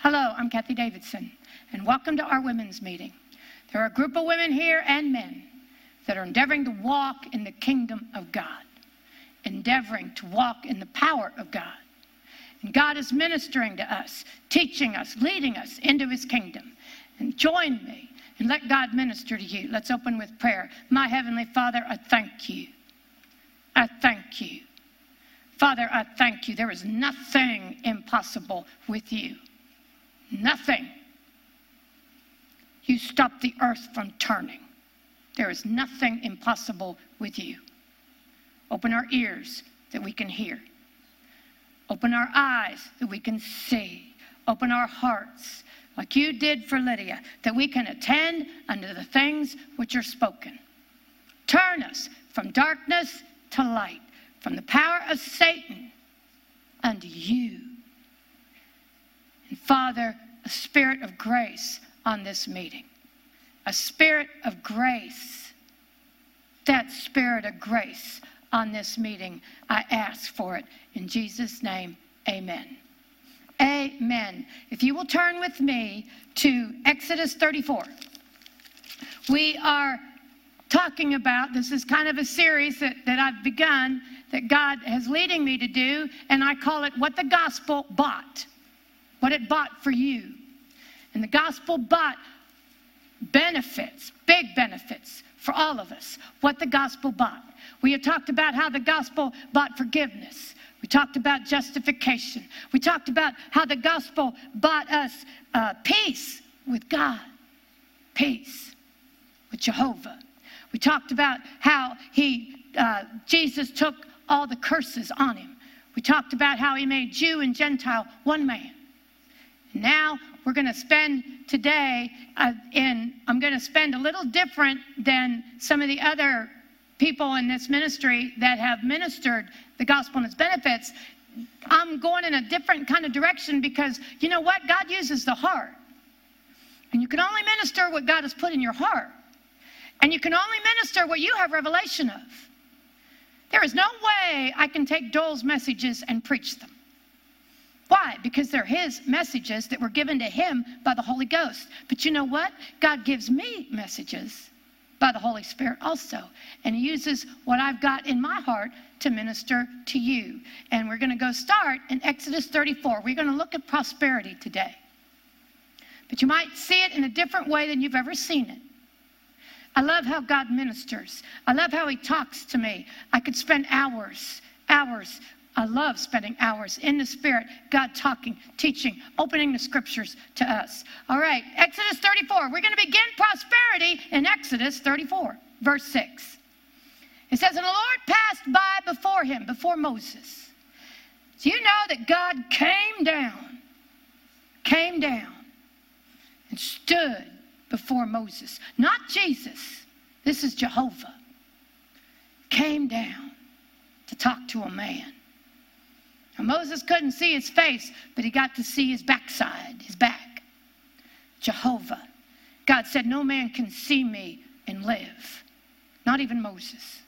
Hello, I'm Kathie Davidson, and welcome to our women's meeting. There are a group of women here and men that are endeavoring to walk in the kingdom of God, endeavoring to walk in the power of God. And God is ministering to us, teaching us, leading us into his kingdom. And join me and let God minister to you. Let's open with prayer. My Heavenly Father, I thank you. I thank you. Father, I thank you. There is nothing impossible with you. Nothing. You stop the earth from turning. There is nothing impossible with you. Open our ears that we can hear. Open our eyes that we can see. Open our hearts, like you did for Lydia, that we can attend unto the things which are spoken. Turn us from darkness to light, from the power of Satan unto you. And Father, a spirit of grace on this meeting. A spirit of grace. That spirit of grace on this meeting, I ask for it. In Jesus' name, amen. Amen. If you will turn with me to Exodus 34. We are talking about, this is kind of a series that I've begun, that God is leading me to do, and I call it What the Gospel Bought. What it bought for you. And the gospel bought benefits, big benefits for all of us. What the gospel bought. We have talked about how the gospel bought forgiveness. We talked about justification. We talked about how the gospel bought us peace with God, peace with Jehovah. We talked about how Jesus took all the curses on him. We talked about how he made Jew and Gentile one man. Now we're going to spend today, I'm going to spend a little different than some of the other people in this ministry that have ministered the gospel and its benefits. I'm going in a different kind of direction because, you know what? God uses the heart. And you can only minister what God has put in your heart. And you can only minister what you have revelation of. There is no way I can take Dole's messages and preach them. Why? Because they're his messages that were given to him by the Holy Ghost. But you know what? God gives me messages by the Holy Spirit also. And he uses what I've got in my heart to minister to you. And we're going to go start in Exodus 34. We're going to look at prosperity today. But you might see it in a different way than you've ever seen it. I love how God ministers. I love how he talks to me. I could spend hours. I love spending hours in the Spirit, God talking, teaching, opening the Scriptures to us. All right, Exodus 34. We're going to begin prosperity in Exodus 34, verse 6. It says, "And the Lord passed by before him," before Moses. So you know that God came down, and stood before Moses. Not Jesus. This is Jehovah. Came down to talk to a man. Now, Moses couldn't see his face, but he got to see his backside, his back. Jehovah. God said, "No man can see me and live." Not even Moses.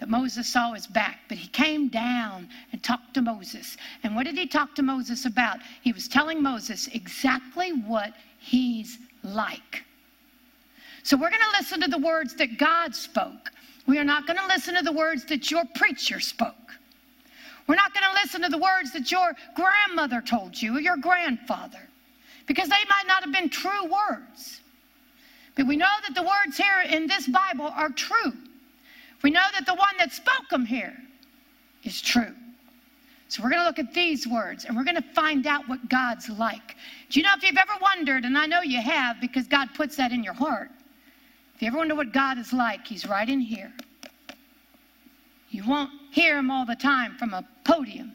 But Moses saw his back, but he came down and talked to Moses. And what did he talk to Moses about? He was telling Moses exactly what he's like. So we're going to listen to the words that God spoke. We are not going to listen to the words that your preacher spoke. We're not going to listen to the words that your grandmother told you or your grandfather, because they might not have been true words. But we know that the words here in this Bible are true. We know that the one that spoke them here is true. So we're going to look at these words, and we're going to find out what God's like. Do you know, if you've ever wondered, and I know you have because God puts that in your heart, if you ever wonder what God is like, he's right in here. You won't hear him all the time from a podium,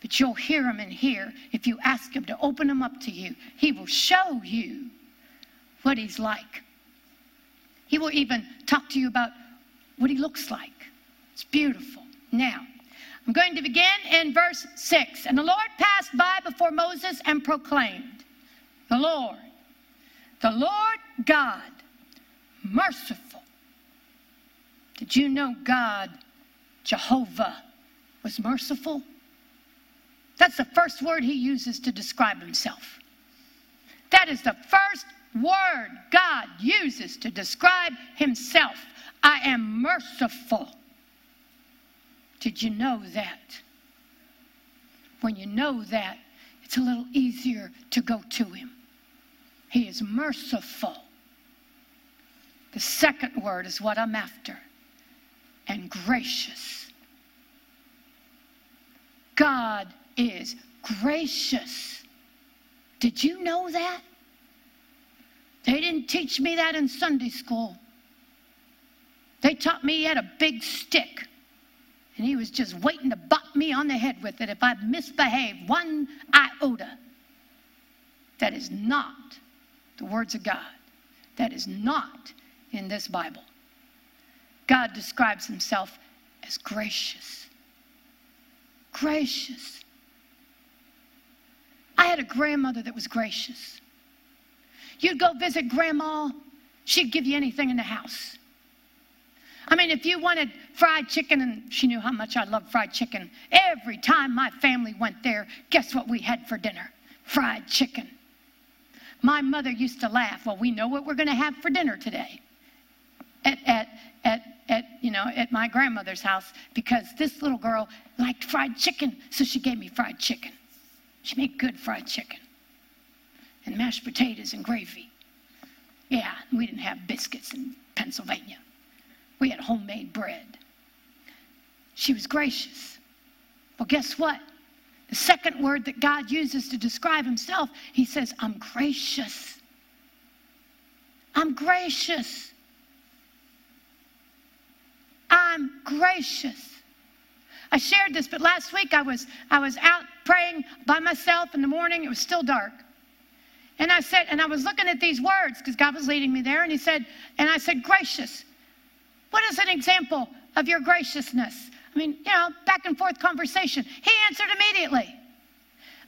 but you'll hear him in here. If you ask him to open him up to you, he will show you what he's like. He will even talk to you about what he looks like. It's beautiful. Now, I'm going to begin in verse 6. "And the Lord passed by before Moses and proclaimed, 'The Lord God, merciful.'" Did you know God, Jehovah, was merciful? That's the first word he uses to describe himself. That is the first word God uses to describe himself. I am merciful. Did you know that? When you know that, it's a little easier to go to him. He is merciful. The second word is what I'm after. And gracious. God is gracious. Did you know that? They didn't teach me that in Sunday school. They taught me he had a big stick, and he was just waiting to bop me on the head with it if I misbehaved one iota. That is not the words of God. That is not in this Bible. God describes himself as gracious. Gracious. I had a grandmother that was gracious. You'd go visit Grandma, she'd give you anything in the house. I mean, if you wanted fried chicken, and she knew how much I loved fried chicken. Every time my family went there, guess what we had for dinner? Fried chicken. My mother used to laugh, well, we know what we're going to have for dinner today at my grandmother's house, because this little girl liked fried chicken, so she gave me fried chicken. She made good fried chicken and mashed potatoes and gravy. Yeah, we didn't have biscuits in Pennsylvania. We had homemade bread. She was gracious. Well, guess what? The second word that God uses to describe himself, he says, I'm gracious. I'm gracious. I'm gracious. I shared this, but last week I was out praying by myself in the morning. It was still dark. And I said, and I was looking at these words because God was leading me there. And he said, and I said, gracious. What is an example of your graciousness? I mean, back and forth conversation. He answered immediately.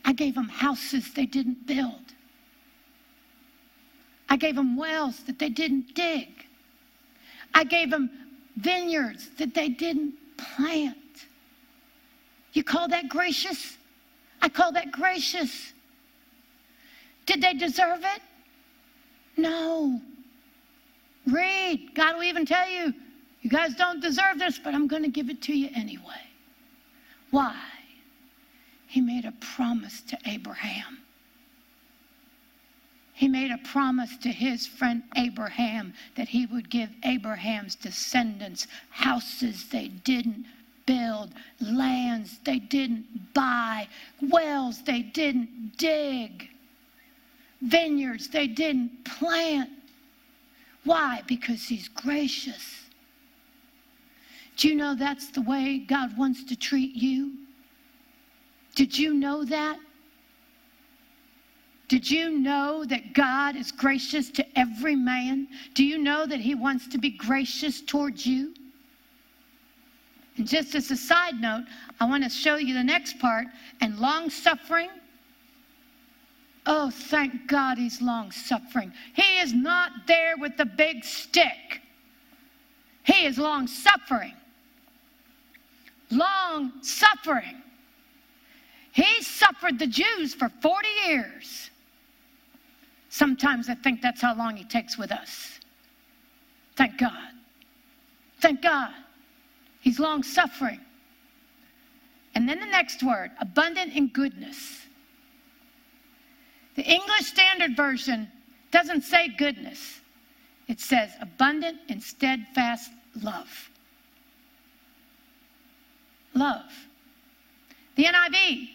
I gave them houses they didn't build. I gave them wells that they didn't dig. I gave them vineyards that they didn't plant. You call that gracious? I call that gracious. Did they deserve it? No. Read. God will even tell you, you guys don't deserve this, but I'm going to give it to you anyway. Why? He made a promise to Abraham. He made a promise to his friend Abraham that he would give Abraham's descendants houses they didn't build, lands they didn't buy, wells they didn't dig, vineyards they didn't plant. Why? Because he's gracious. Do you know that's the way God wants to treat you? Did you know that? Did you know that God is gracious to every man? Do you know that he wants to be gracious towards you? And just as a side note, I want to show you the next part. And long-suffering. Oh, thank God he's long-suffering. He is not there with the big stick. He is long-suffering. Long-suffering. He suffered the Jews for 40 years. Sometimes I think that's how long he takes with us. Thank God. Thank God. He's long-suffering. And then the next word, abundant in goodness. The English Standard Version doesn't say goodness. It says abundant and steadfast love. Love. The NIV,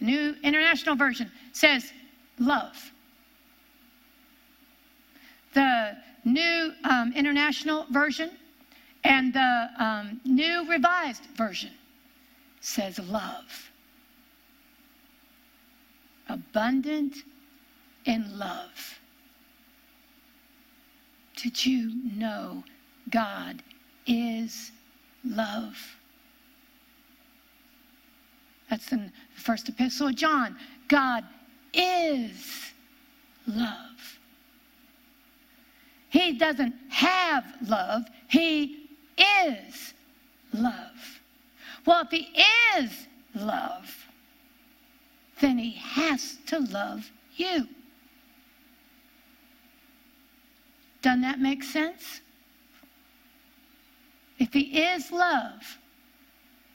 New International Version, says love. The New International Version and the New Revised Version says love. Abundant in love. Did you know God is love? That's in the first epistle of John. God is love. He doesn't have love. He is love. Well, if he is love, then he has to love you. Doesn't that make sense? If he is love,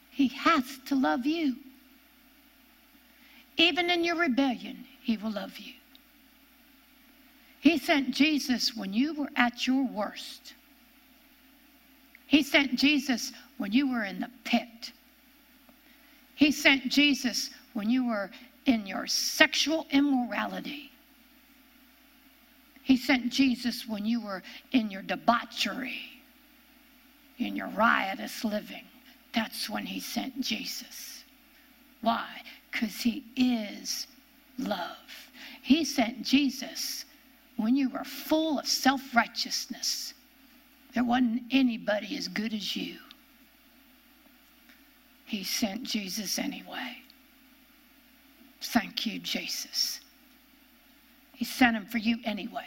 he has to love you. Even in your rebellion, he will love you. He sent Jesus when you were at your worst. He sent Jesus when you were in the pit. He sent Jesus when you were in your sexual immorality. He sent Jesus when you were in your debauchery, in your riotous living. That's when he sent Jesus. Why? Because he is love. He sent Jesus when you were full of self-righteousness. There wasn't anybody as good as you. He sent Jesus anyway. Thank you, Jesus. He sent him for you anyway.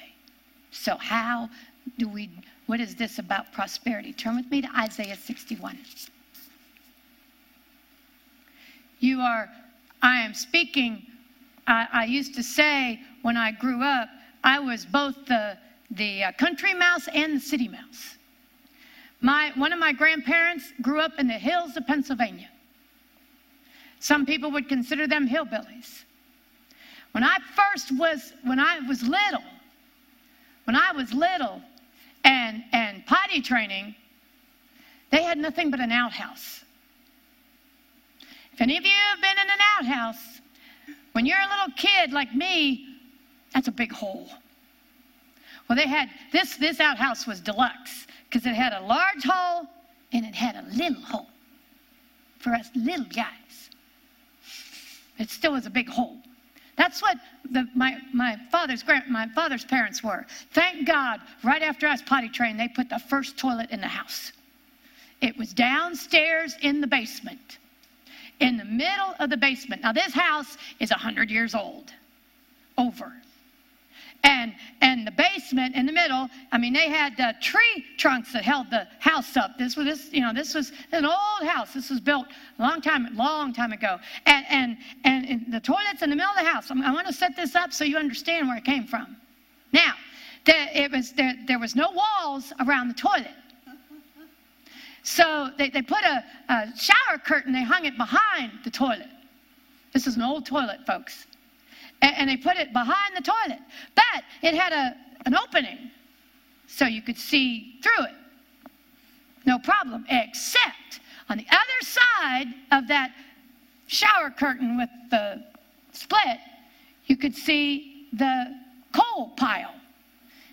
So how do we, what is this about prosperity? Turn with me to Isaiah 61. I used to say when I grew up, I was both the country mouse and the city mouse. One of my grandparents grew up in the hills of Pennsylvania. Some people would consider them hillbillies. When I was little and potty training, they had nothing but an outhouse. If any of you have been in an outhouse, when you're a little kid like me, that's a big hole. Well, they had this outhouse was deluxe because it had a large hole and it had a little hole for us little guys. It still was a big hole. That's what my father's parents were. Thank God, right after I was potty trained, they put the first toilet in the house. It was downstairs in the basement, in the middle of the basement. Now, this house is 100 years old, over. And the basement in the middle, I mean, they had tree trunks that held the house up. This was an old house. This was built a long time ago. And the toilet's in the middle of the house. I want to set this up so you understand where it came from. Now, there was no walls around the toilet. So they put a shower curtain. They hung it behind the toilet. This is an old toilet, folks. And they put it behind the toilet. But it had an opening so you could see through it. No problem, except on the other side of that shower curtain with the split, you could see the coal pile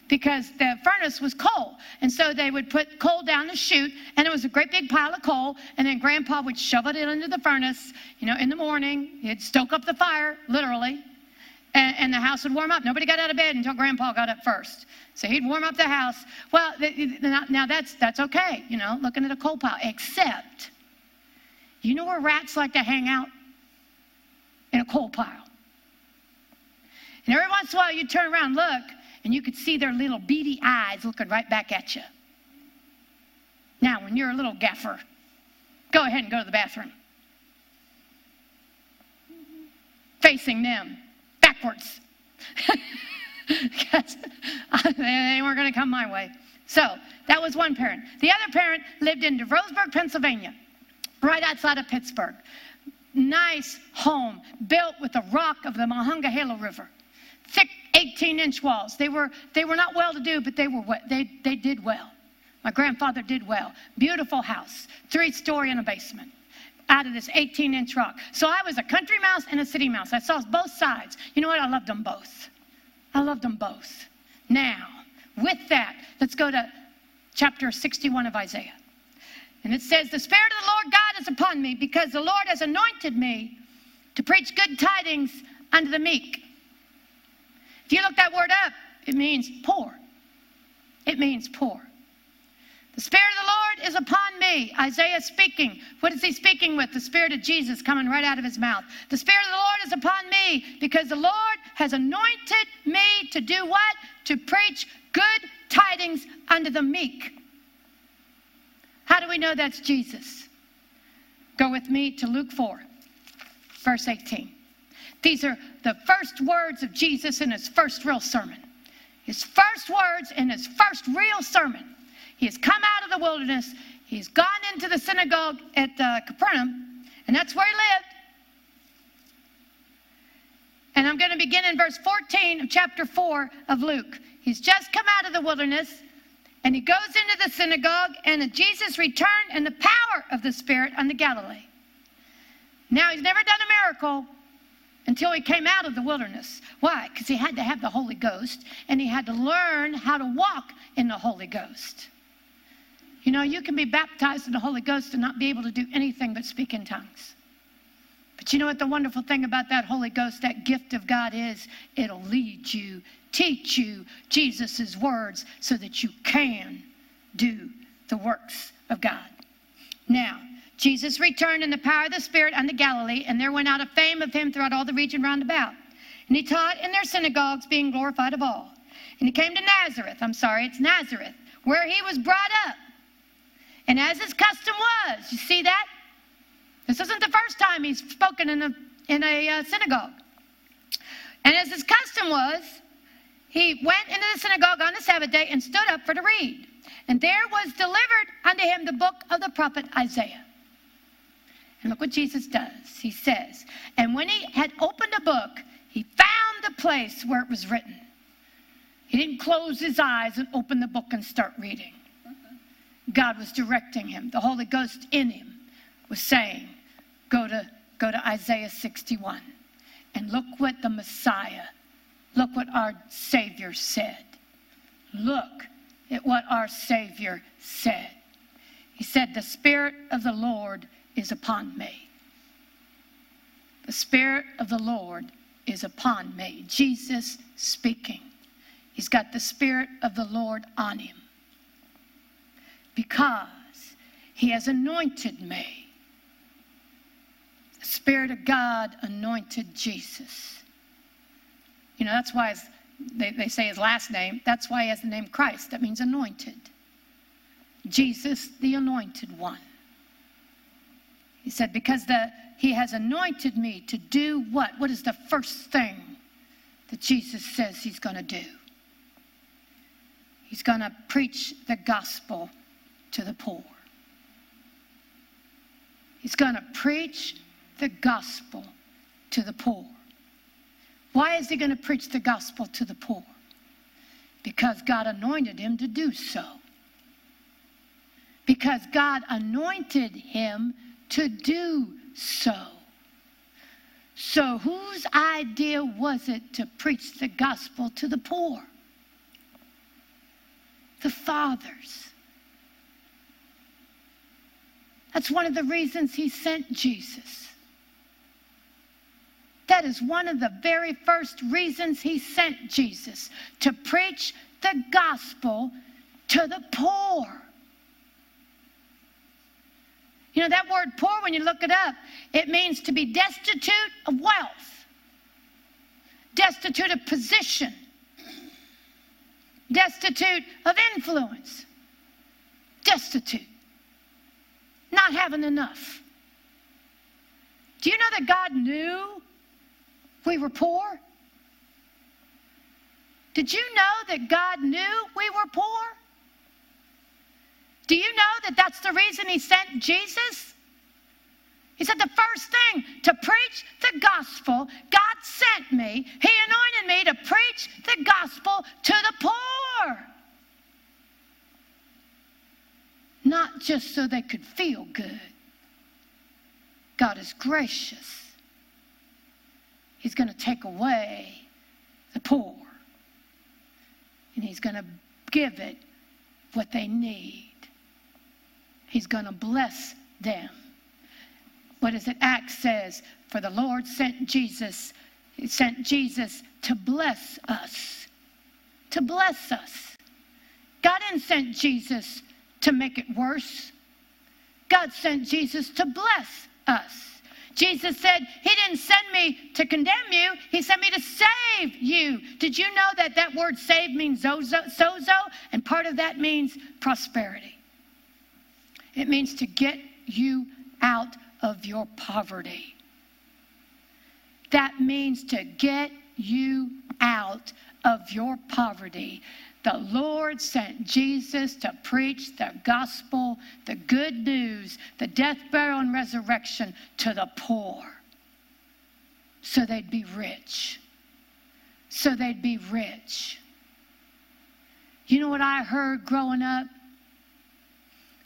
because the furnace was coal. And so they would put coal down the chute, and it was a great big pile of coal, and then Grandpa would shovel it into the furnace, in the morning. He'd stoke up the fire, literally. And the house would warm up. Nobody got out of bed until Grandpa got up first. So he'd warm up the house. Well, now that's okay, looking at a coal pile. Except, you know where rats like to hang out? In a coal pile. And every once in a while, you'd turn around and look, and you could see their little beady eyes looking right back at you. Now, when you're a little gaffer, go ahead and go to the bathroom. Facing them. Backwards. They weren't going to come my way. So that was one parent. The other parent lived in DeRoseburg, Pennsylvania, right outside of Pittsburgh. Nice home built with the rock of the Monongahela River. Thick 18-inch walls. They were not well-to-do, but they did well. My grandfather did well. Beautiful house, 3-story and a basement. Out of this 18-inch rock. So I was a country mouse and a city mouse. I saw both sides. You know what? I loved them both. Now, with that, let's go to chapter 61 of Isaiah. And it says, "The Spirit of the Lord God is upon me, because the Lord has anointed me to preach good tidings unto the meek." If you look that word up, it means poor. The Spirit of the Lord is upon me. Isaiah speaking. What is he speaking with? The Spirit of Jesus coming right out of his mouth. The Spirit of the Lord is upon me because the Lord has anointed me to do what? To preach good tidings unto the meek. How do we know that's Jesus? Go with me to Luke 4, verse 18. These are the first words of Jesus in his first real sermon. His first words in his first real sermon. He has come out of the wilderness. He's gone into the synagogue at Capernaum, and that's where he lived. And I'm going to begin in verse 14 of chapter 4 of Luke. He's just come out of the wilderness, and he goes into the synagogue, and Jesus returned in the power of the Spirit unto Galilee. Now, he's never done a miracle until he came out of the wilderness. Why? Because he had to have the Holy Ghost, and he had to learn how to walk in the Holy Ghost. You know, you can be baptized in the Holy Ghost and not be able to do anything but speak in tongues. But you know what the wonderful thing about that Holy Ghost, that gift of God is? It'll lead you, teach you Jesus' words so that you can do the works of God. Now, Jesus returned in the power of the Spirit unto Galilee, and there went out a fame of him throughout all the region round about. And he taught in their synagogues, being glorified of all. And he came to Nazareth, where he was brought up. And as his custom was, you see that? This isn't the first time he's spoken in a synagogue. And as his custom was, he went into the synagogue on the Sabbath day and stood up for to read. And there was delivered unto him the book of the prophet Isaiah. And look what Jesus does. He says, and when he had opened the book, he found the place where it was written. He didn't close his eyes and open the book and start reading. God was directing him. The Holy Ghost in him was saying, go to Isaiah 61 and look what the Messiah, look what our Savior said. Look at what our Savior said. He said, the Spirit of the Lord is upon me. The Spirit of the Lord is upon me. Jesus speaking. He's got the Spirit of the Lord on him because he has anointed me. The Spirit of God anointed Jesus. You know, that's why they say his last name. That's why he has the name Christ. That means anointed. Jesus, the anointed one. He said, because he has anointed me to do what? What is the first thing that Jesus says he's going to do? He's going to preach the gospel to the poor. He's going to preach the gospel to the poor. Why is he going to preach the gospel to the poor? Because God anointed him to do so. Because God anointed him to do so. So whose idea was it to preach the gospel to the poor? The Father's. That's one of the reasons he sent Jesus. That is one of the very first reasons he sent Jesus, to preach the gospel to the poor. You know, that word poor, when you look it up, it means to be destitute of wealth, destitute of position, destitute of influence, destitute, not having enough. Do you know that God knew we were poor? Did you know that God knew we were poor? Do you know that that's the reason he sent Jesus? He said the first thing, to preach the gospel. God sent me. He anointed me to preach the gospel to the poor. Not just so they could feel good. God is gracious. He's going to take away the poor. And he's going to give it what they need. He's going to bless them. What is it? Acts says, for the Lord sent Jesus. He sent Jesus to bless us. To bless us. God didn't send Jesus to make it worse. God sent Jesus to bless us. Jesus said, he didn't send me to condemn you. He sent me to save you. Did you know that that word save means sozo? And part of that means prosperity. It means to get you out of your poverty. That means to get you out of your poverty. The Lord sent Jesus to preach the gospel, the good news, the death, burial, and resurrection to the poor. So they'd be rich. So they'd be rich. You know what I heard growing up?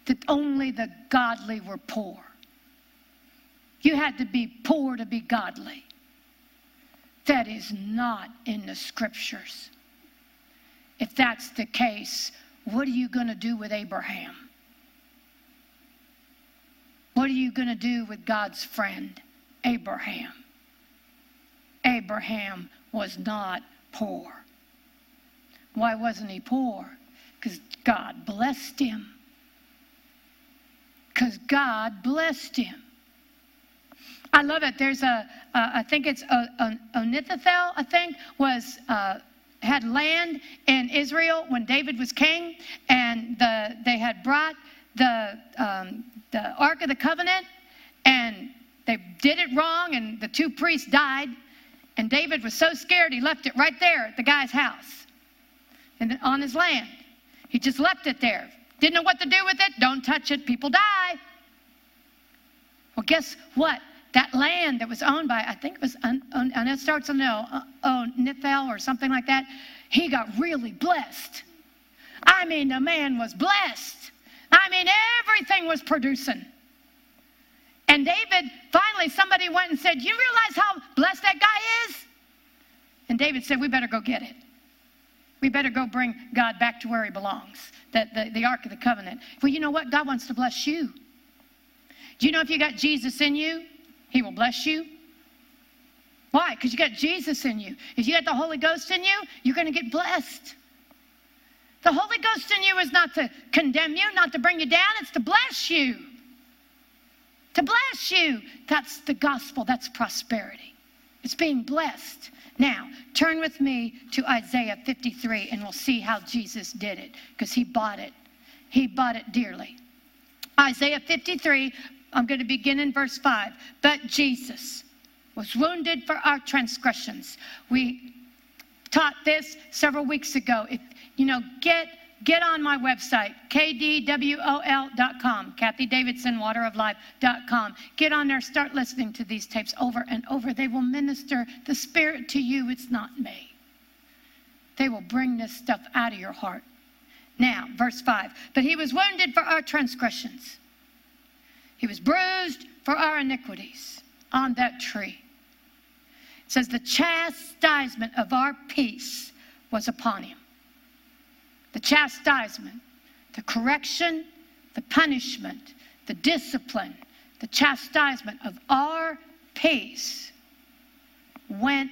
That only the godly were poor. You had to be poor to be godly. That is not in the scriptures. If that's the case, what are you going to do with Abraham? What are you going to do with God's friend, Abraham? Abraham was not poor. Why wasn't he poor? Because God blessed him. Because God blessed him. I love it. There's Onithophel, had land in Israel when David was king, and they had brought the Ark of the Covenant, and they did it wrong, and the two priests died, and David was so scared he left it right there at the guy's house, and then on his land, he just left it there. Didn't know what to do with it. Don't touch it. People die. Well, guess what? That land that was owned by, I think it was, and it starts on Onithophel or something like that. He got really blessed. I mean, the man was blessed. I mean, everything was producing. And David, finally somebody went and said, you realize how blessed that guy is? And David said, we better go get it. We better go bring God back to where he belongs, the Ark of the Covenant. Well, you know what? God wants to bless you. Do you know if you got Jesus in you? He will bless you. Why? Because you got Jesus in you. If you got the Holy Ghost in you, you're going to get blessed. The Holy Ghost in you is not to condemn you, not to bring you down. It's to bless you. To bless you. That's the gospel. That's prosperity. It's being blessed. Now, turn with me to Isaiah 53, and we'll see how Jesus did it, because he bought it. He bought it dearly. Isaiah 53, I'm going to begin in verse 5. But Jesus was wounded for our transgressions. We taught this several weeks ago. If you know, get on my website, kdwol.com, Kathy Davidson Water of Life.com. Get on there, start listening to these tapes over and over. They will minister the Spirit to you. It's not me. They will bring this stuff out of your heart. Now, verse 5. But he was wounded for our transgressions. He was bruised for our iniquities on that tree. It says the chastisement of our peace was upon him. The chastisement, the correction, the punishment, the discipline, the chastisement of our peace went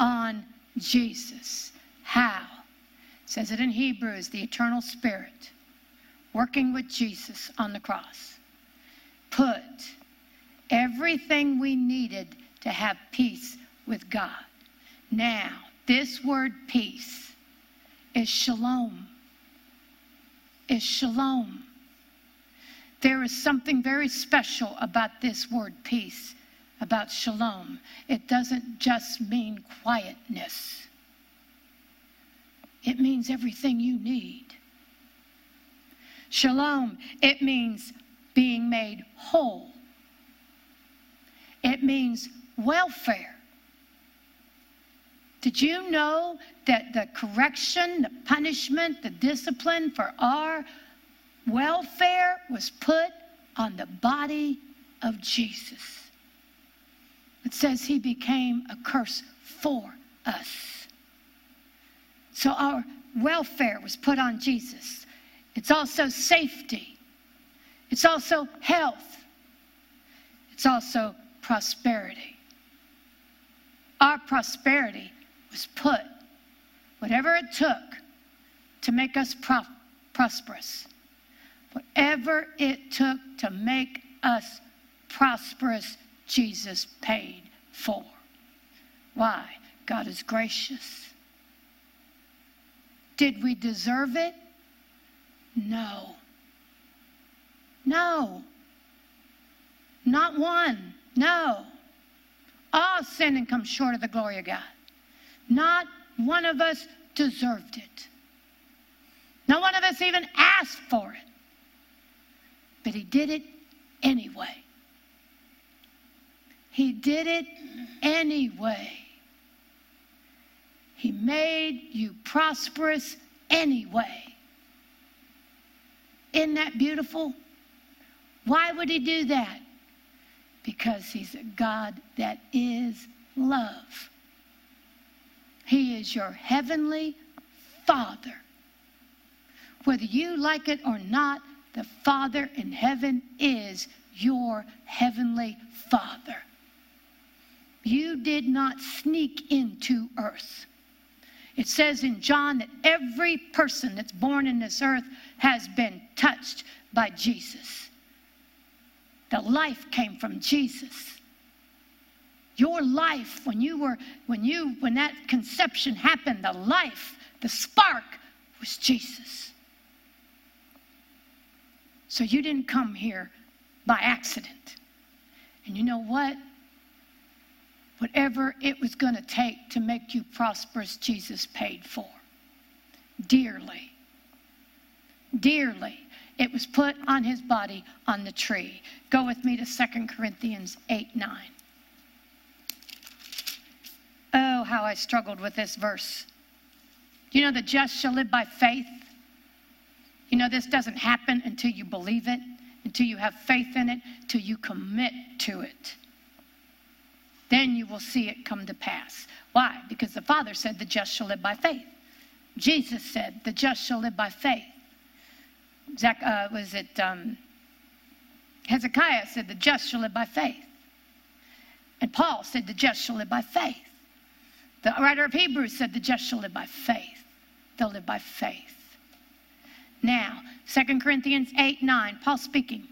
on Jesus. How? It says it in Hebrews, the eternal Spirit working with Jesus on the cross put everything we needed to have peace with God. Now, this word peace is shalom. Is shalom. There is something very special about this word peace, about shalom. It doesn't just mean quietness. It means everything you need. Shalom, it means being made whole. It means welfare. Did you know that the correction, the punishment, the discipline for our welfare was put on the body of Jesus? It says he became a curse for us. So our welfare was put on Jesus. It's also safety. It's also health. It's also prosperity. Our prosperity was put, whatever it took to make us prosperous, whatever it took to make us prosperous, Jesus paid for. Why? God is gracious. Did we deserve it? No. No, not one, no. All sin and come short of the glory of God. Not one of us deserved it. Not one of us even asked for it. But he did it anyway. He did it anyway. He made you prosperous anyway. Isn't that beautiful? Why would he do that? Because he's a God that is love. He is your heavenly Father. Whether you like it or not, the Father in heaven is your heavenly Father. You did not sneak into earth. It says in John that every person that's born in this earth has been touched by Jesus. The life came from Jesus. Your life, when that conception happened, the life, the spark was Jesus. So you didn't come here by accident. And you know what? Whatever it was going to take to make you prosperous, Jesus paid for. Dearly. Dearly. It was put on his body on the tree. Go with me to 2 Corinthians 8:9. Oh, how I struggled with this verse. You know, the just shall live by faith. You know, this doesn't happen until you believe it, until you have faith in it, until you commit to it. Then you will see it come to pass. Why? Because the Father said, the just shall live by faith. Jesus said, the just shall live by faith. Hezekiah said, the just shall live by faith. And Paul said, the just shall live by faith. The writer of Hebrews said, the just shall live by faith. They'll live by faith. Now, 2 Corinthians 8:9, Paul speaking.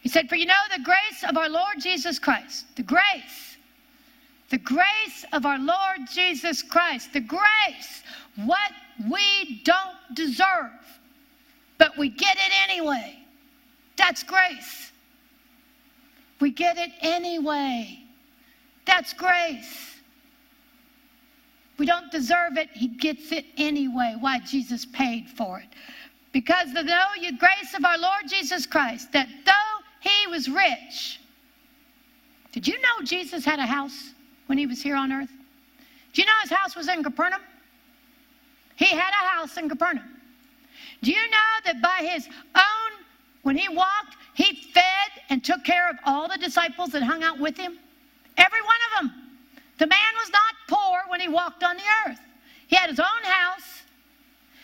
He said, for you know the grace of our Lord Jesus Christ, the grace of our Lord Jesus Christ, the grace, what we don't deserve, but we get it anyway. That's grace. We get it anyway. That's grace. We don't deserve it. He gets it anyway. Why? Jesus paid for it. Because of the grace of our Lord Jesus Christ, that though he was rich, did you know Jesus had a house? When he was here on earth. Do you know his house was in Capernaum? He had a house in Capernaum. Do you know that by his own, when he walked, he fed and took care of all the disciples that hung out with him? Every one of them. The man was not poor when he walked on the earth. He had his own house.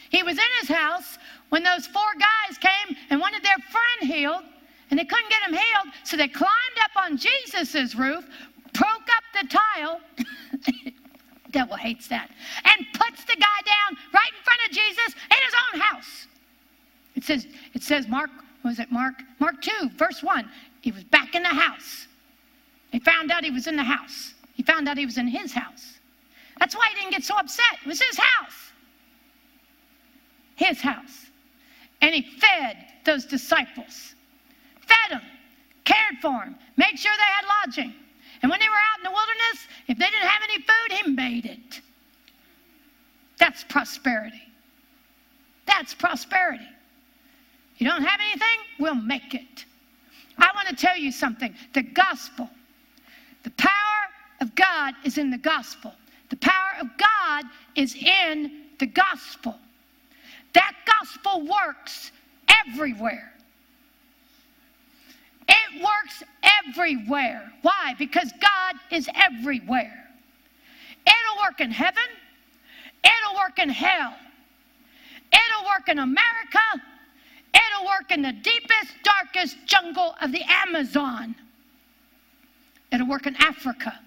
He was in his house when those four guys came and wanted their friend healed, and they couldn't get him healed, so they climbed up on Jesus' roof, broke up the tile, devil hates that, and puts the guy down right in front of Jesus in his own house. It says Mark 2, verse 1, he was back in the house. He found out he was in the house. He found out he was in his house. That's why he didn't get so upset. It was his house. His house. And he fed those disciples. Fed them. Cared for them. Made sure they had lodging. And when they were out in the wilderness, if they didn't have any food, he made it. That's prosperity. That's prosperity. You don't have anything? We'll make it. I want to tell you something. The gospel. The power of God is in the gospel. The power of God is in the gospel. That gospel works everywhere. It works everywhere. Why? Because God is everywhere. It'll work in heaven. It'll work in hell. It'll work in America. It'll work in the deepest, darkest jungle of the Amazon. It'll work in Africa.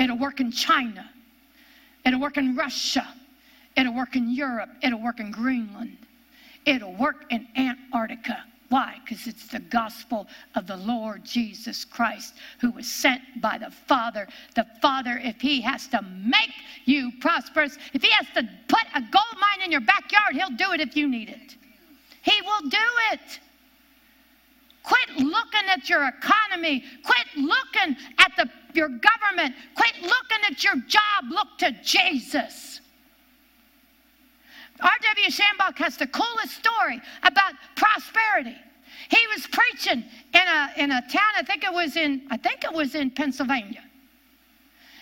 It'll work in China. It'll work in Russia. It'll work in Europe. It'll work in Greenland. It'll work in Antarctica. Why? Because it's the gospel of the Lord Jesus Christ, who was sent by the Father. The Father, if he has to make you prosperous, if he has to put a gold mine in your backyard, he'll do it if you need it. He will do it. Quit looking at your economy. Quit looking at the your government. Quit looking at your job. Look to Jesus. R. W. Schambach has the coolest story about prosperity. He was preaching in a town, I think it was in Pennsylvania.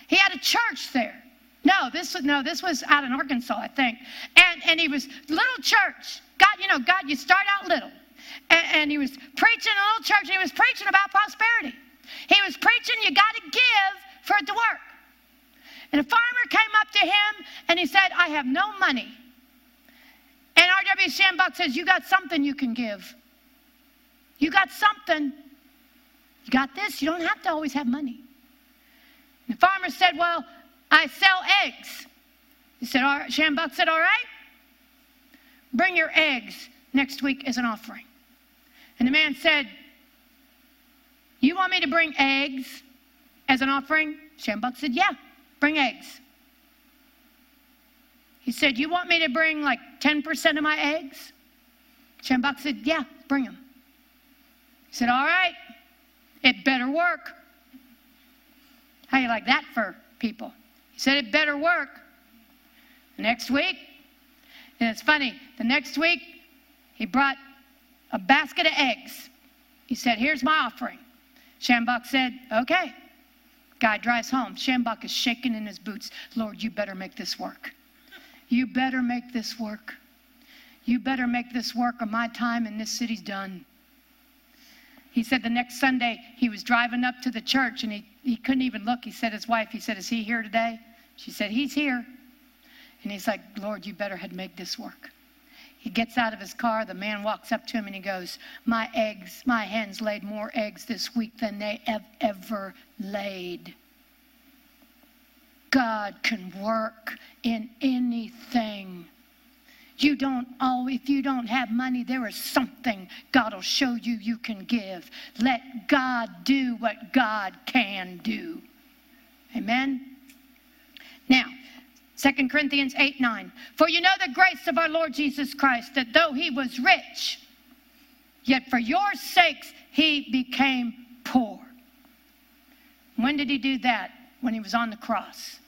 He had a church there. No, this was out in Arkansas, I think. And he was little church. God, you start out little. And he was preaching in a little church, and he was preaching about prosperity. He was preaching, you got to give for it to work. And a farmer came up to him, and he said, I have no money. And R. W. Schambach says, you got something you can give. You got something. You got this. You don't have to always have money. And the farmer said, well, I sell eggs. He said, Schambach said, all right, bring your eggs next week as an offering. And the man said, you want me to bring eggs as an offering? Schambach said, yeah, bring eggs. He said, you want me to bring like 10% of my eggs? Schambach said, yeah, bring them. He said, all right, it better work. How you like that for people? He said, it better work. Next week, and it's funny, the next week, he brought a basket of eggs. He said, here's my offering. Schambach said, okay. Guy drives home. Schambach is shaking in his boots. Lord, you better make this work. You better make this work. You better make this work or my time in this city's done. He said the next Sunday he was driving up to the church and he couldn't even look. He said his wife, he said, is he here today? She said, he's here. And he's like, Lord, you better had make this work. He gets out of his car. The man walks up to him and he goes, my hens laid more eggs this week than they have ever laid. God can work in anything. If you don't have money, there is something God will show you can give. Let God do what God can do. Amen? Now, 2 Corinthians 8:9. For you know the grace of our Lord Jesus Christ, that though he was rich, yet for your sakes he became poor. When did he do that? When he was on the cross.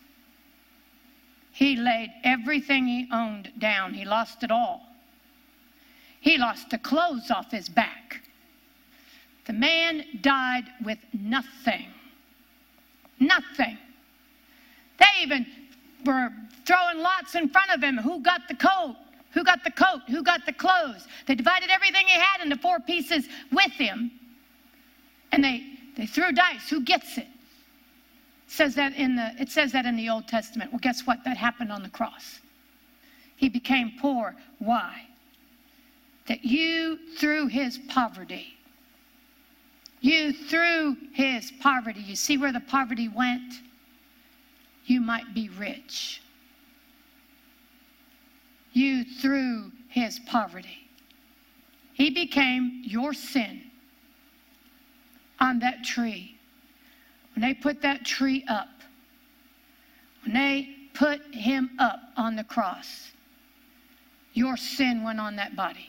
He laid everything he owned down. He lost it all. He lost the clothes off his back. The man died with nothing. Nothing. They even were throwing lots in front of him. Who got the coat? Who got the coat? Who got the clothes? They divided everything he had into four pieces with him. And they threw dice. Who gets it? It says that in the Old Testament. Well, guess what? That happened on the cross. He became poor. Why? That you, through his poverty, you see where the poverty went? You might be rich. You, through his poverty. He became your sin on that tree. When they put that tree up, when they put him up on the cross, your sin went on that body.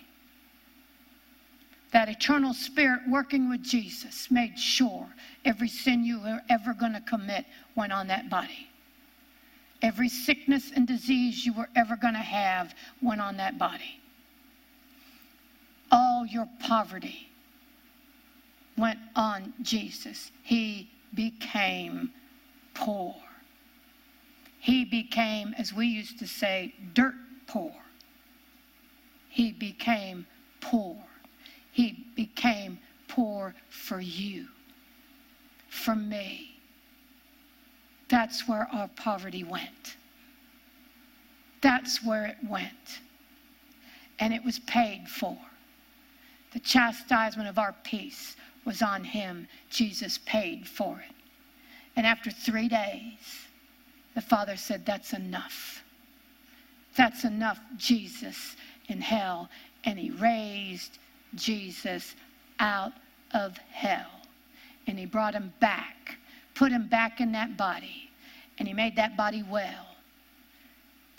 That eternal spirit working with Jesus made sure every sin you were ever going to commit went on that body. Every sickness and disease you were ever going to have went on that body. All your poverty went on Jesus. He became poor. He became, as we used to say, dirt poor. He became poor. He became poor for you, for me. That's where our poverty went. That's where it went. And it was paid for. The chastisement of our peace was on him. Jesus paid for it. And after 3 days, the Father said, that's enough. That's enough, Jesus, in hell. And he raised Jesus out of hell. And he brought him back, put him back in that body. And he made that body well.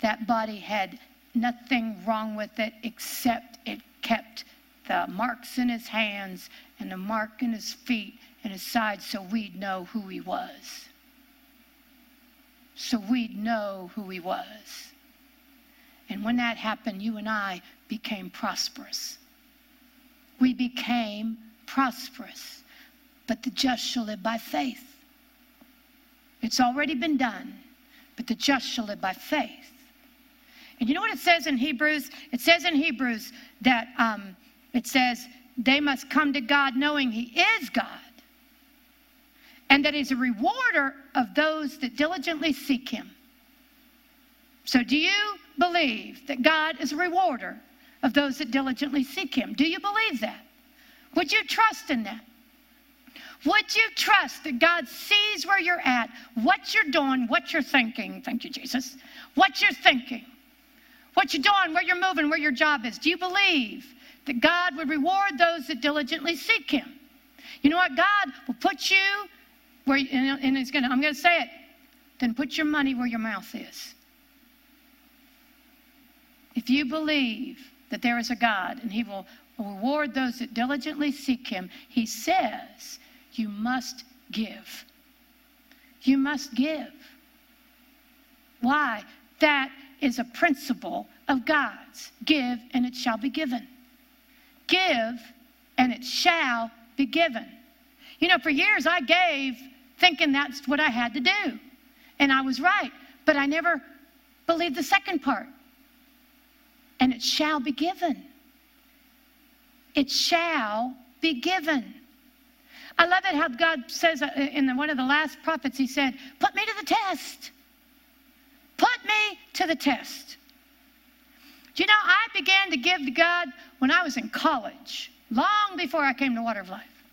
That body had nothing wrong with it except it kept the marks in his hands and the mark in his feet and his side so we'd know who he was. so we'd know who he was. And when that happened, you and I became prosperous. We became prosperous. But the just shall live by faith. It's already been done, but the just shall live by faith. And you know what it says in Hebrews? It says in Hebrews that it says they must come to God knowing he is God, and that he's a rewarder of those that diligently seek him. So do you believe that God is a rewarder of those that diligently seek him? Do you believe that? Would you trust in that? Would you trust that God sees where you're at, what you're doing, what you're thinking? Thank you, Jesus. What you're thinking, what you're doing, where you're moving, where your job is. Do you believe that God would reward those that diligently seek him? You know what? God will put you where, and he's going to, I'm going to say it, then put your money where your mouth is. If you believe that there is a God and he will reward those that diligently seek him, he says you must give. You must give. Why? That is a principle of God's. Give and it shall be given. Give and it shall be given. You know, for years I gave thinking that's what I had to do. And I was right. But I never believed the second part. And it shall be given. It shall be given. I love it how God says in one of the last prophets, he said, put me to the test. Put me to the test. Do you know, I began to give to God when I was in college, long before I came to Water of Life,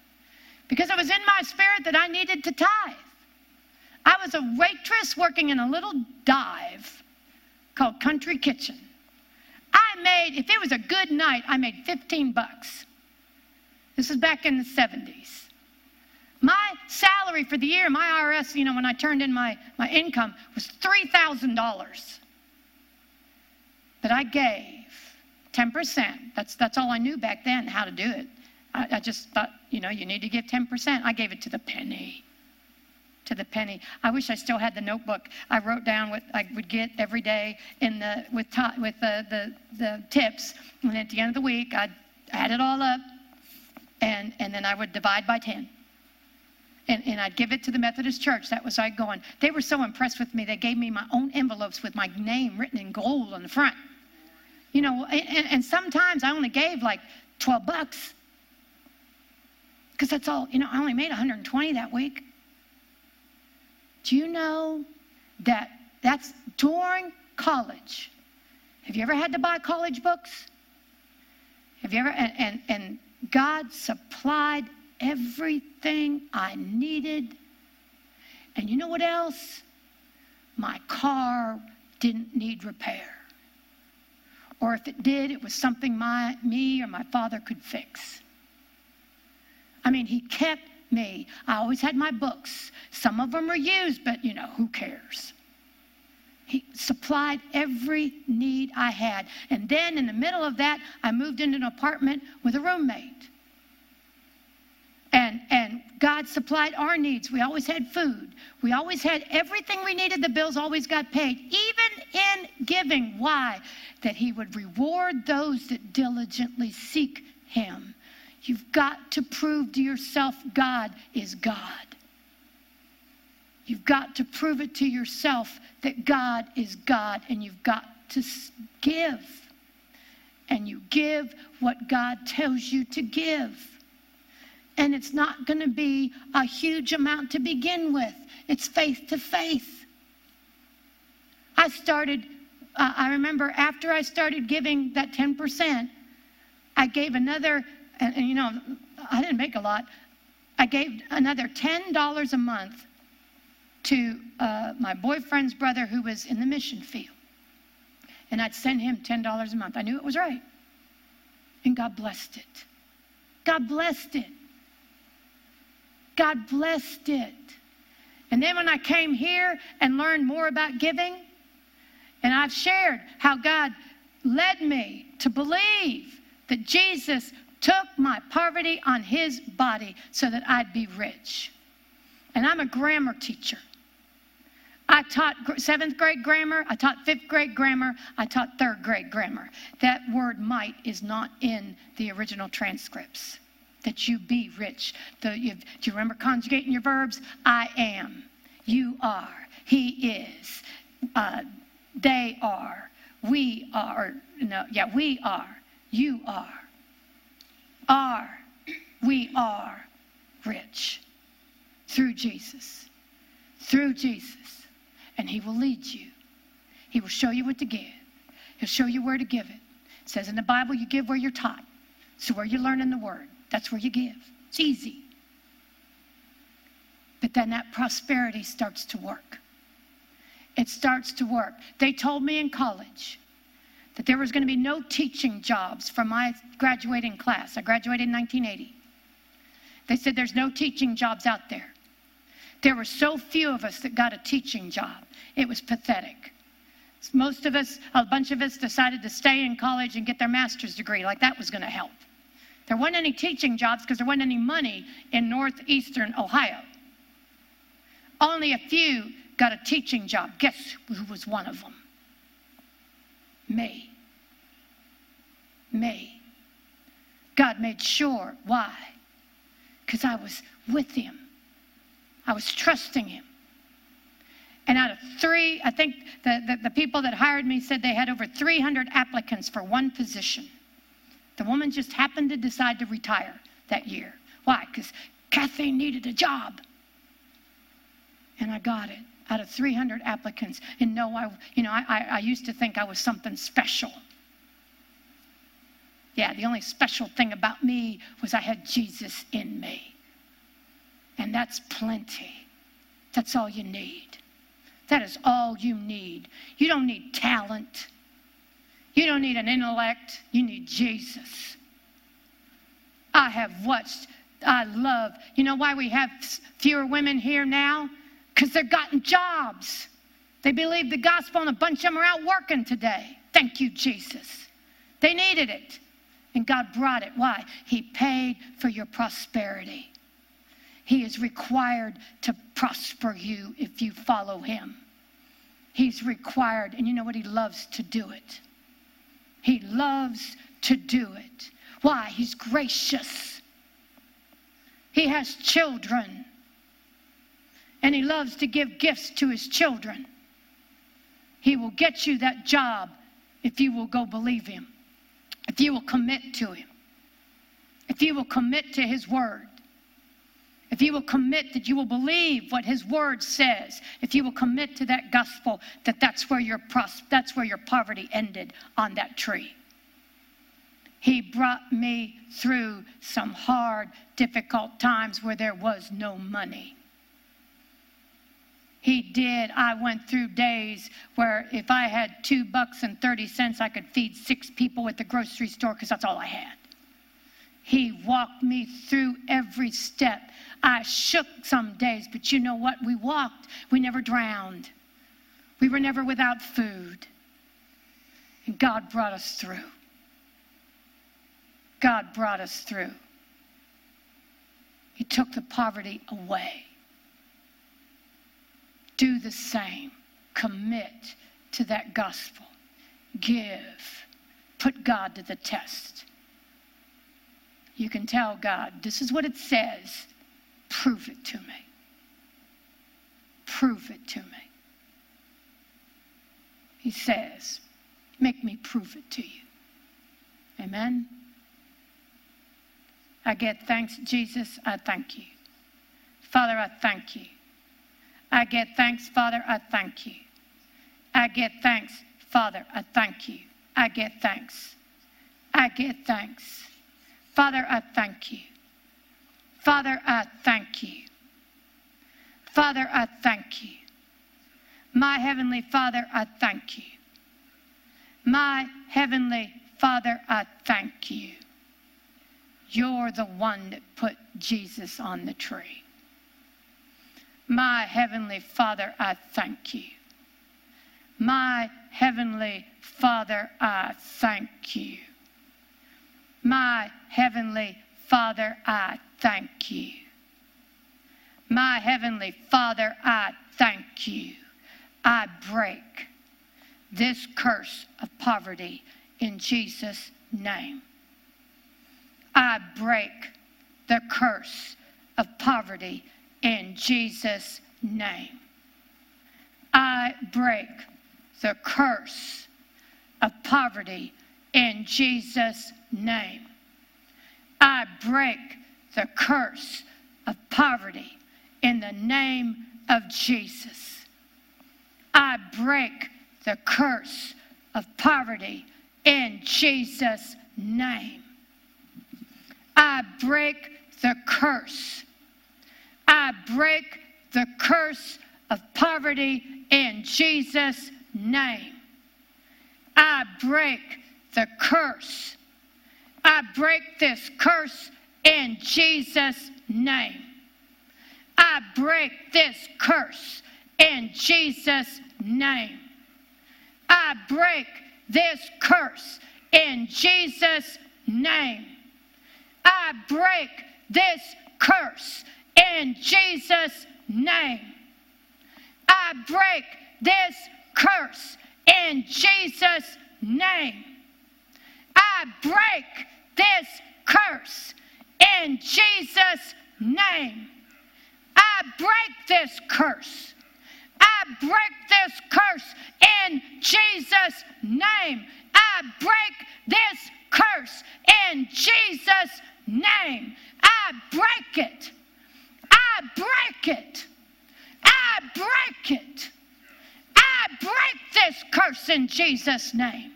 because it was in my spirit that I needed to tithe. I was a waitress working in a little dive called Country Kitchen. I made, if it was a good night, I made $15. This is back in the 70s. My salary for the year, my IRS, you know, when I turned in my income, was $3,000. But I gave 10%. That's all I knew back then, how to do it. I just thought, you know, you need to give 10%. I gave it to the penny. To the penny. I wish I still had the notebook. I wrote down what I would get every day in the with the tips, and at the end of the week I'd add it all up, and then I would divide by 10, and I'd give it to the Methodist Church. That was I going. They were so impressed with me. They gave me my own envelopes with my name written in gold on the front. You know, and sometimes I only gave like $12, because that's all. You know, I only made $120 that week. Do you know that that's during college? Have you ever had to buy college books? Have you ever? And God supplied everything I needed. And you know what else? My car didn't need repair. Or if it did, it was something me or my father could fix. I mean, he kept me. I always had my books. Some of them are used, but you know, who cares? He supplied every need I had. And then in the middle of that, I moved into an apartment with a roommate. And God supplied our needs. We always had food. We always had everything we needed. The bills always got paid, even in giving. Why? That he would reward those that diligently seek him. You've got to prove to yourself God is God. You've got to prove it to yourself that God is God, and you've got to give. And you give what God tells you to give. And it's not going to be a huge amount to begin with. It's faith to faith. I remember after I started giving that 10%, I gave another. And you know, I didn't make a lot. I gave another $10 a month to my boyfriend's brother who was in the mission field. And I'd send him $10 a month. I knew it was right. And God blessed it. God blessed it. God blessed it. And then when I came here and learned more about giving, and I've shared how God led me to believe that Jesus took my poverty on his body so that I'd be rich. And I'm a grammar teacher. I taught 7th grade grammar. I taught 5th grade grammar. I taught 3rd grade grammar. That word might is not in the original transcripts. That you be rich. Do you remember conjugating your verbs? I am. You are. He is. They are. We are. No, yeah, we are. You are. Are. We are rich. Through Jesus. Through Jesus. And he will lead you. He will show you what to give. He'll show you where to give it. It says in the Bible, you give where you're taught. So where you're learning the word, that's where you give. It's easy. But then that prosperity starts to work. It starts to work. They told me in college that there was going to be no teaching jobs for my graduating class. I graduated in 1980. They said there's no teaching jobs out there. There were so few of us that got a teaching job. It was pathetic. Most of us, a bunch of us, decided to stay in college and get their master's degree, like that was going to help. There weren't any teaching jobs because there wasn't any money in northeastern Ohio. Only a few got a teaching job. Guess who was one of them? Me. Me. God made sure. Why? Because I was with him. I was trusting him. And out of three, I think the people that hired me said they had over 300 applicants for one position. The woman just happened to decide to retire that year. Why? Because Kathy needed a job. And I got it out of 300 applicants. And no, I used to think I was something special. Yeah, the only special thing about me was I had Jesus in me. And that's plenty. That's all you need. That is all you need. You don't need talent. You don't need an intellect. You need Jesus. I have watched. I love. You know why we have fewer women here now? Because they've gotten jobs. They believe the gospel, and a bunch of them are out working today. Thank you, Jesus. They needed it. And God brought it. Why? He paid for your prosperity. He is required to prosper you if you follow him. He's required, and you know what? He loves to do it. He loves to do it. Why? He's gracious. He has children, and he loves to give gifts to his children. He will get you that job if you will go believe him, if you will commit to him, if you will commit to his word. If you will commit that you will believe what his word says, if you will commit to that gospel, that's where your poverty ended on that tree. He brought me through some hard, difficult times where there was no money. He did. I went through days where if I had $2.30, I could feed 6 people at the grocery store because that's all I had. He walked me through every step. I shook some days, but you know what? We walked. We never drowned. We were never without food. And God brought us through. God brought us through. He took the poverty away. Do the same. Commit to that gospel. Give. Put God to the test. You can tell God, this is what it says. Prove it to me. Prove it to me. He says, make me prove it to you. Amen? I get thanks, Jesus, I thank you. Father, I thank you. I get thanks, Father, I thank you. I get thanks, Father, I thank you. I get thanks. I get thanks. Father, I thank you. Father, I thank you. Father, I thank you. My Heavenly Father, I thank you. My Heavenly Father, I thank you. You're the one that put Jesus on the tree. My Heavenly Father, I thank you. My Heavenly Father, I thank you. My Heavenly Father, I thank you. My Heavenly Father, I thank you. I break this curse of poverty in Jesus' name. I break the curse of poverty in Jesus' name. I break the curse of poverty in Jesus' name. I break the curse of poverty in the name of Jesus. I break the curse of poverty in Jesus' name. I break the curse. I break the curse of poverty in Jesus' name. I break the curse. I break this curse in Jesus' name. I break this curse in Jesus' name. I break this curse in Jesus' name. I break this curse in Jesus' name. I break this curse in Jesus' name. I break this curse in Jesus' name. I break this curse. I break this curse in Jesus' name. I break this curse in Jesus' name. I break it. I break it. I break it. I break this curse in Jesus' name.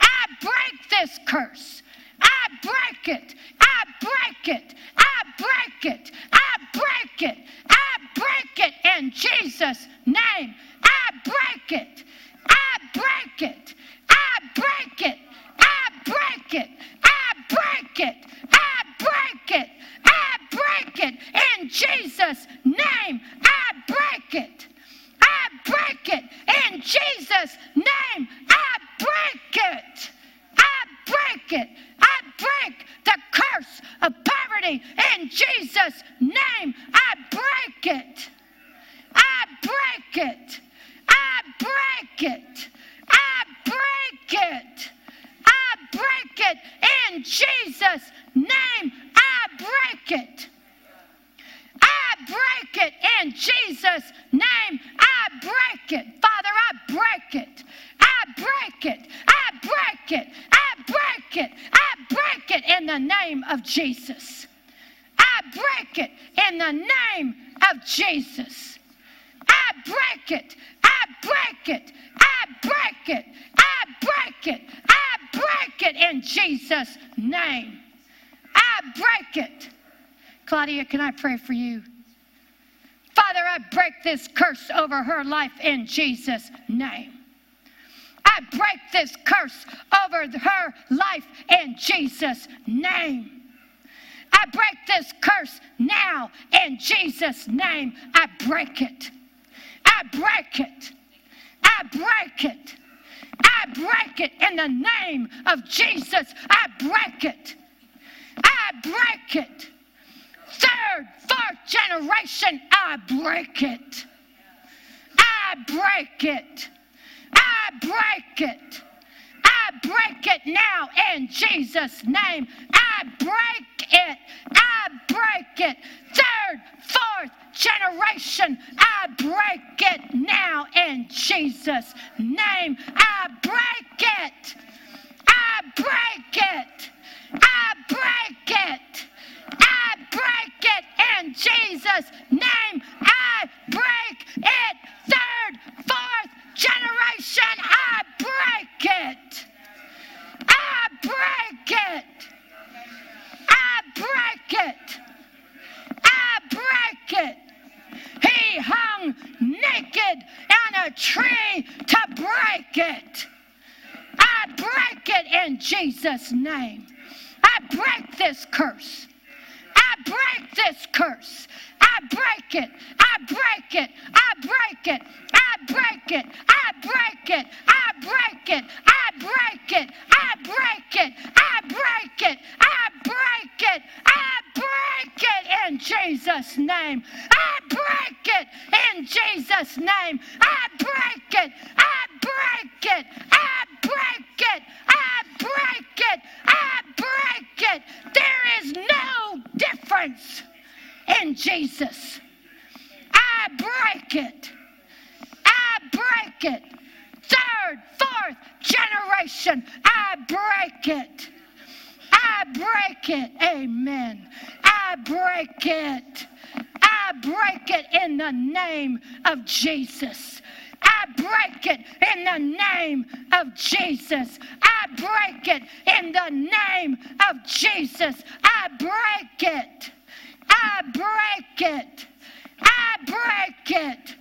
I break this curse. I break it. I break it. I break it. I break it. I break it in Jesus' name. I break it. I break it. I break it. I break it. I break it. I break it. I break it in Jesus' name. I break it. I break it in Jesus' name. I break it. I break it. I break the curse of poverty in Jesus' name. I break it. I break it. I break it. I break it. I break it in Jesus' name. I break it. I break it in Jesus' name. I break it. Father, I break it. I break it. I break it. I break it. I break it in the name of Jesus. I break it in the name of Jesus. I break it. I break it. I break it. I break it. I break it in Jesus' name. I break it. Claudia, can I pray for you? Father, I break this curse over her life in Jesus' name. I break this curse over her life in Jesus' name. I break this curse now in Jesus' name. I break it. I break it. I break it. I break it in the name of Jesus. I break it. I break it. Third, fourth generation, I break it. I break it. I break it. I break it now in Jesus' name. I break it. I break it. Third, fourth generation, I break it now in Jesus' name. I break it. I break it. I break it. I break it in Jesus' name. I break it. Third, fourth generation, I break it. I break it. I break it. I break it. He hung naked on a tree to break it. I break it in Jesus' name. I break this curse. I break this curse. I break it. I break it. I break it. I break it. I break it. I break it. I break it. I break it. I break it. I break it. I break it in Jesus' name. I break it in Jesus' name. I break it. I break it. I break it. I break it. I break it. There is no difference in Jesus. I break it. I break it. Third, fourth generation, I break it. I break it. Amen. I break it. I break it in the name of Jesus. I break it in the name of Jesus. I break it in the name of Jesus. I break it. I break it. I break it.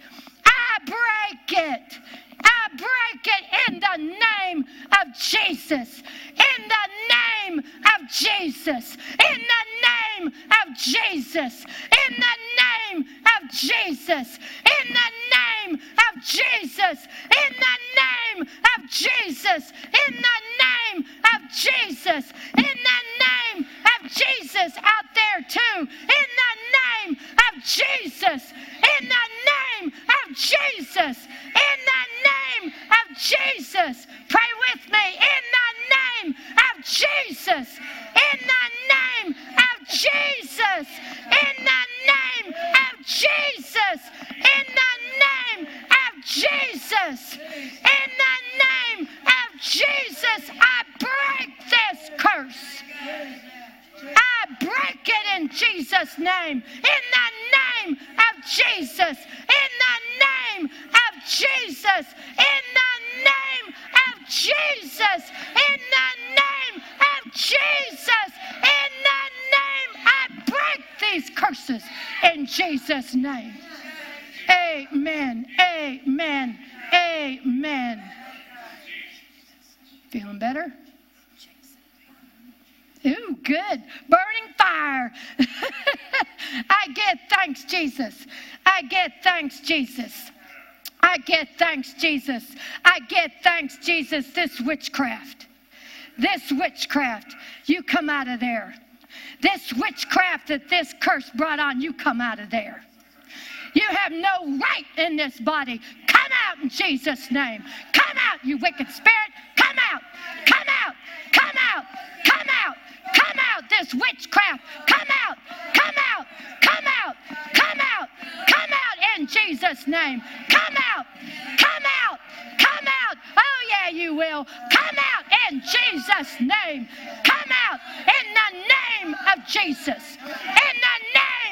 I break it. I break it in the name of Jesus. In the name of Jesus. In the name of Jesus. In the name of Jesus. In the name of Jesus. In the name of Jesus. In the name of Jesus. In the name of Jesus out there too. In the name of Jesus. In the name of Jesus. In the name of Jesus. Pray with me. In the name of Jesus. In the name of Jesus. In the name of Jesus. In the name of Jesus. In the name of Jesus. I break this curse. I break it in Jesus' name. In the name of Jesus. In the name of Jesus. In the name of Jesus. In the name of Jesus. In the name. I break these curses in Jesus' name. Amen. Amen. Amen. Feeling better? Ooh, good. Burning fire. I get thanks, Jesus. I get thanks, Jesus. I get thanks, Jesus. I get thanks, Jesus. This witchcraft, you come out of there. This witchcraft that this curse brought on, you come out of there. You have no right in this body. Come out in Jesus' name. Come out, you wicked spirit. Come out. Come out. Come out. Come out. Come out, this witchcraft. Come out. Come out. Come out. Come out. Come out in Jesus' name. Come out. Come out. Come out. Oh, yeah, you will. Come out in Jesus' name. Come out in the name of Jesus. In the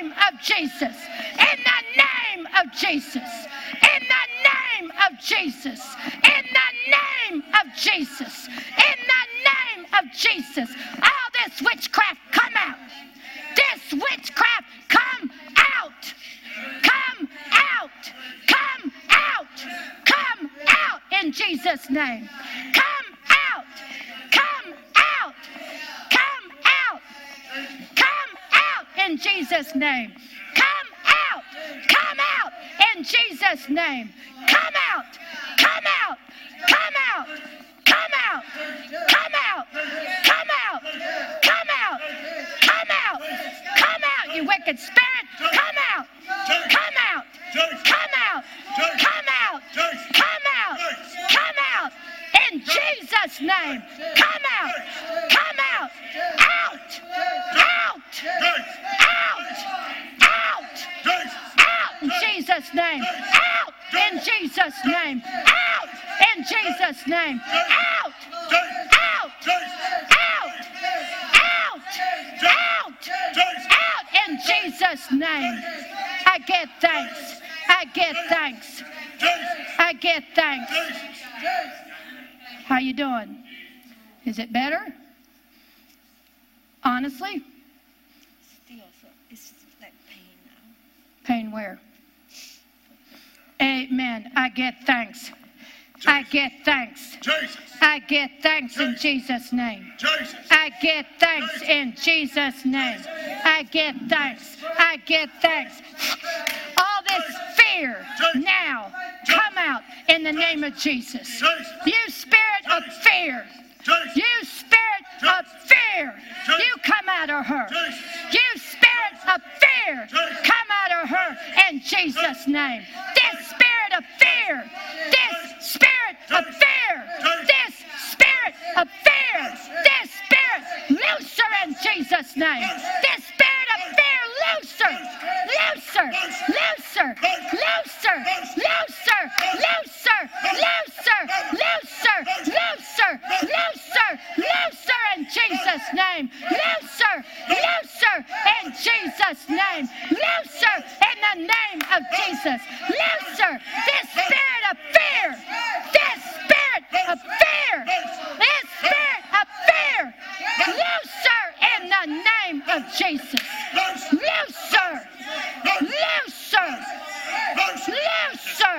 name of Jesus. In the name of Jesus. In the name of Jesus. In the name of Jesus. In the name of Jesus. All this witchcraft, come out. This witchcraft, come out. Come out. Come out. Come out in Jesus' name. Come out. Come out. Come out. Come out in Jesus' name. Come out. Come out in Jesus' name. Come out. Come out. Come out. Come out. Come out. Come out. Come out. Come out. Come out, you wicked spirit. Come out. Come out. Come out. Come out. Come out. Come out. In Jesus' name. Come out. Come out. Out. Out. Out. Out. Out in Jesus' name. Out in Jesus' name. Out in Jesus' name. Out. Out. Out. Out. Out. Out in Jesus' name. I get thanks. I get thanks. I get thanks. How you doing? Is it better? Honestly? Still, it's like pain now. Pain where? Amen. I get thanks. I get thanks. I get thanks in Jesus' name. I get thanks in Jesus' name. I get thanks. I get thanks. All this fear now come out in the name of Jesus. You spirit of fear. You spirit of fear. You come out of her. You spirit of fear. Come out of her in Jesus' name. This spirit of fear. Jesus' name. The spirit of fear, looser, looser, looser, looser, looser, looser, looser, looser, looser, looser, looser in Jesus' name. Looser, looser in Jesus' name. Looser in the name of Jesus. Looser this spirit of fear. This spirit of fear. This spirit of fear. Looser in the name of Jesus. Looser. Looser. Looser.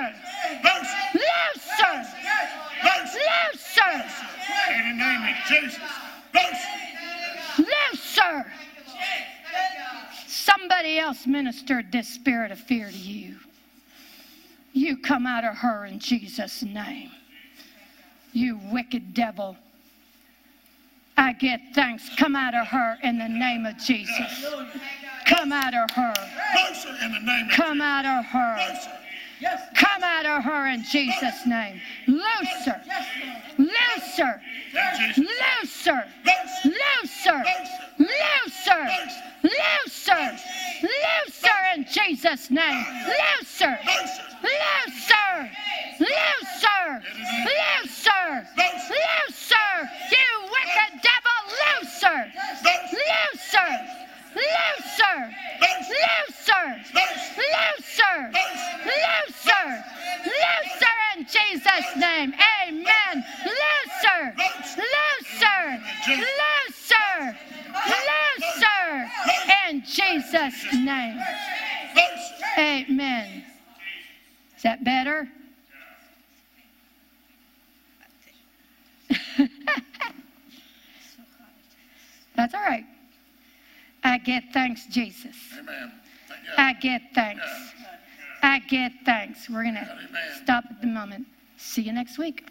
Looser. Looser. In the name of Jesus. Looser. Somebody else ministered this spirit of fear to you. You come out of her in Jesus' name. You wicked devil. I give thanks. Come out of her in the name of Jesus. Come out of her. Come out of her. Come out of her in Jesus' name. Looser. Looser. Looser. Looser. Looser. Looser. Looser in Jesus' name. Looser. Looser. Looser. Looser. Looser. You wicked devil. Looser. Looser. Looser! Looser! Looser! Looser! Looser in Jesus' name. Amen. Looser! Looser! Looser! Looser! In Jesus' name. Amen. Is that better? That's all right. I give thanks, Jesus. Amen. I give thanks. I give thanks. We're going to stop at the moment. See you next week.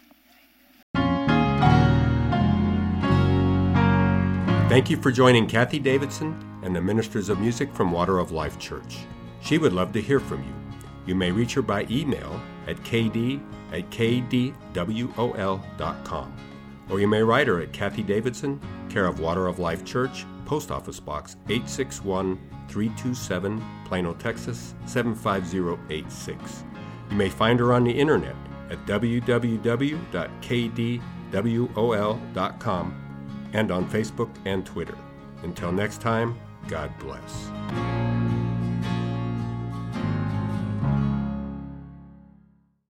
Thank you for joining Kathy Davidson and the Ministers of Music from Water of Life Church. She would love to hear from you. You may reach her by email at kd@kdwol.com. Or you may write her at Kathie Davidson, care of Water of Life Church, Post Office Box 861-327, Plano, Texas 75086. You may find her on the internet at www.kdwol.com and on Facebook and Twitter. Until next time, God bless.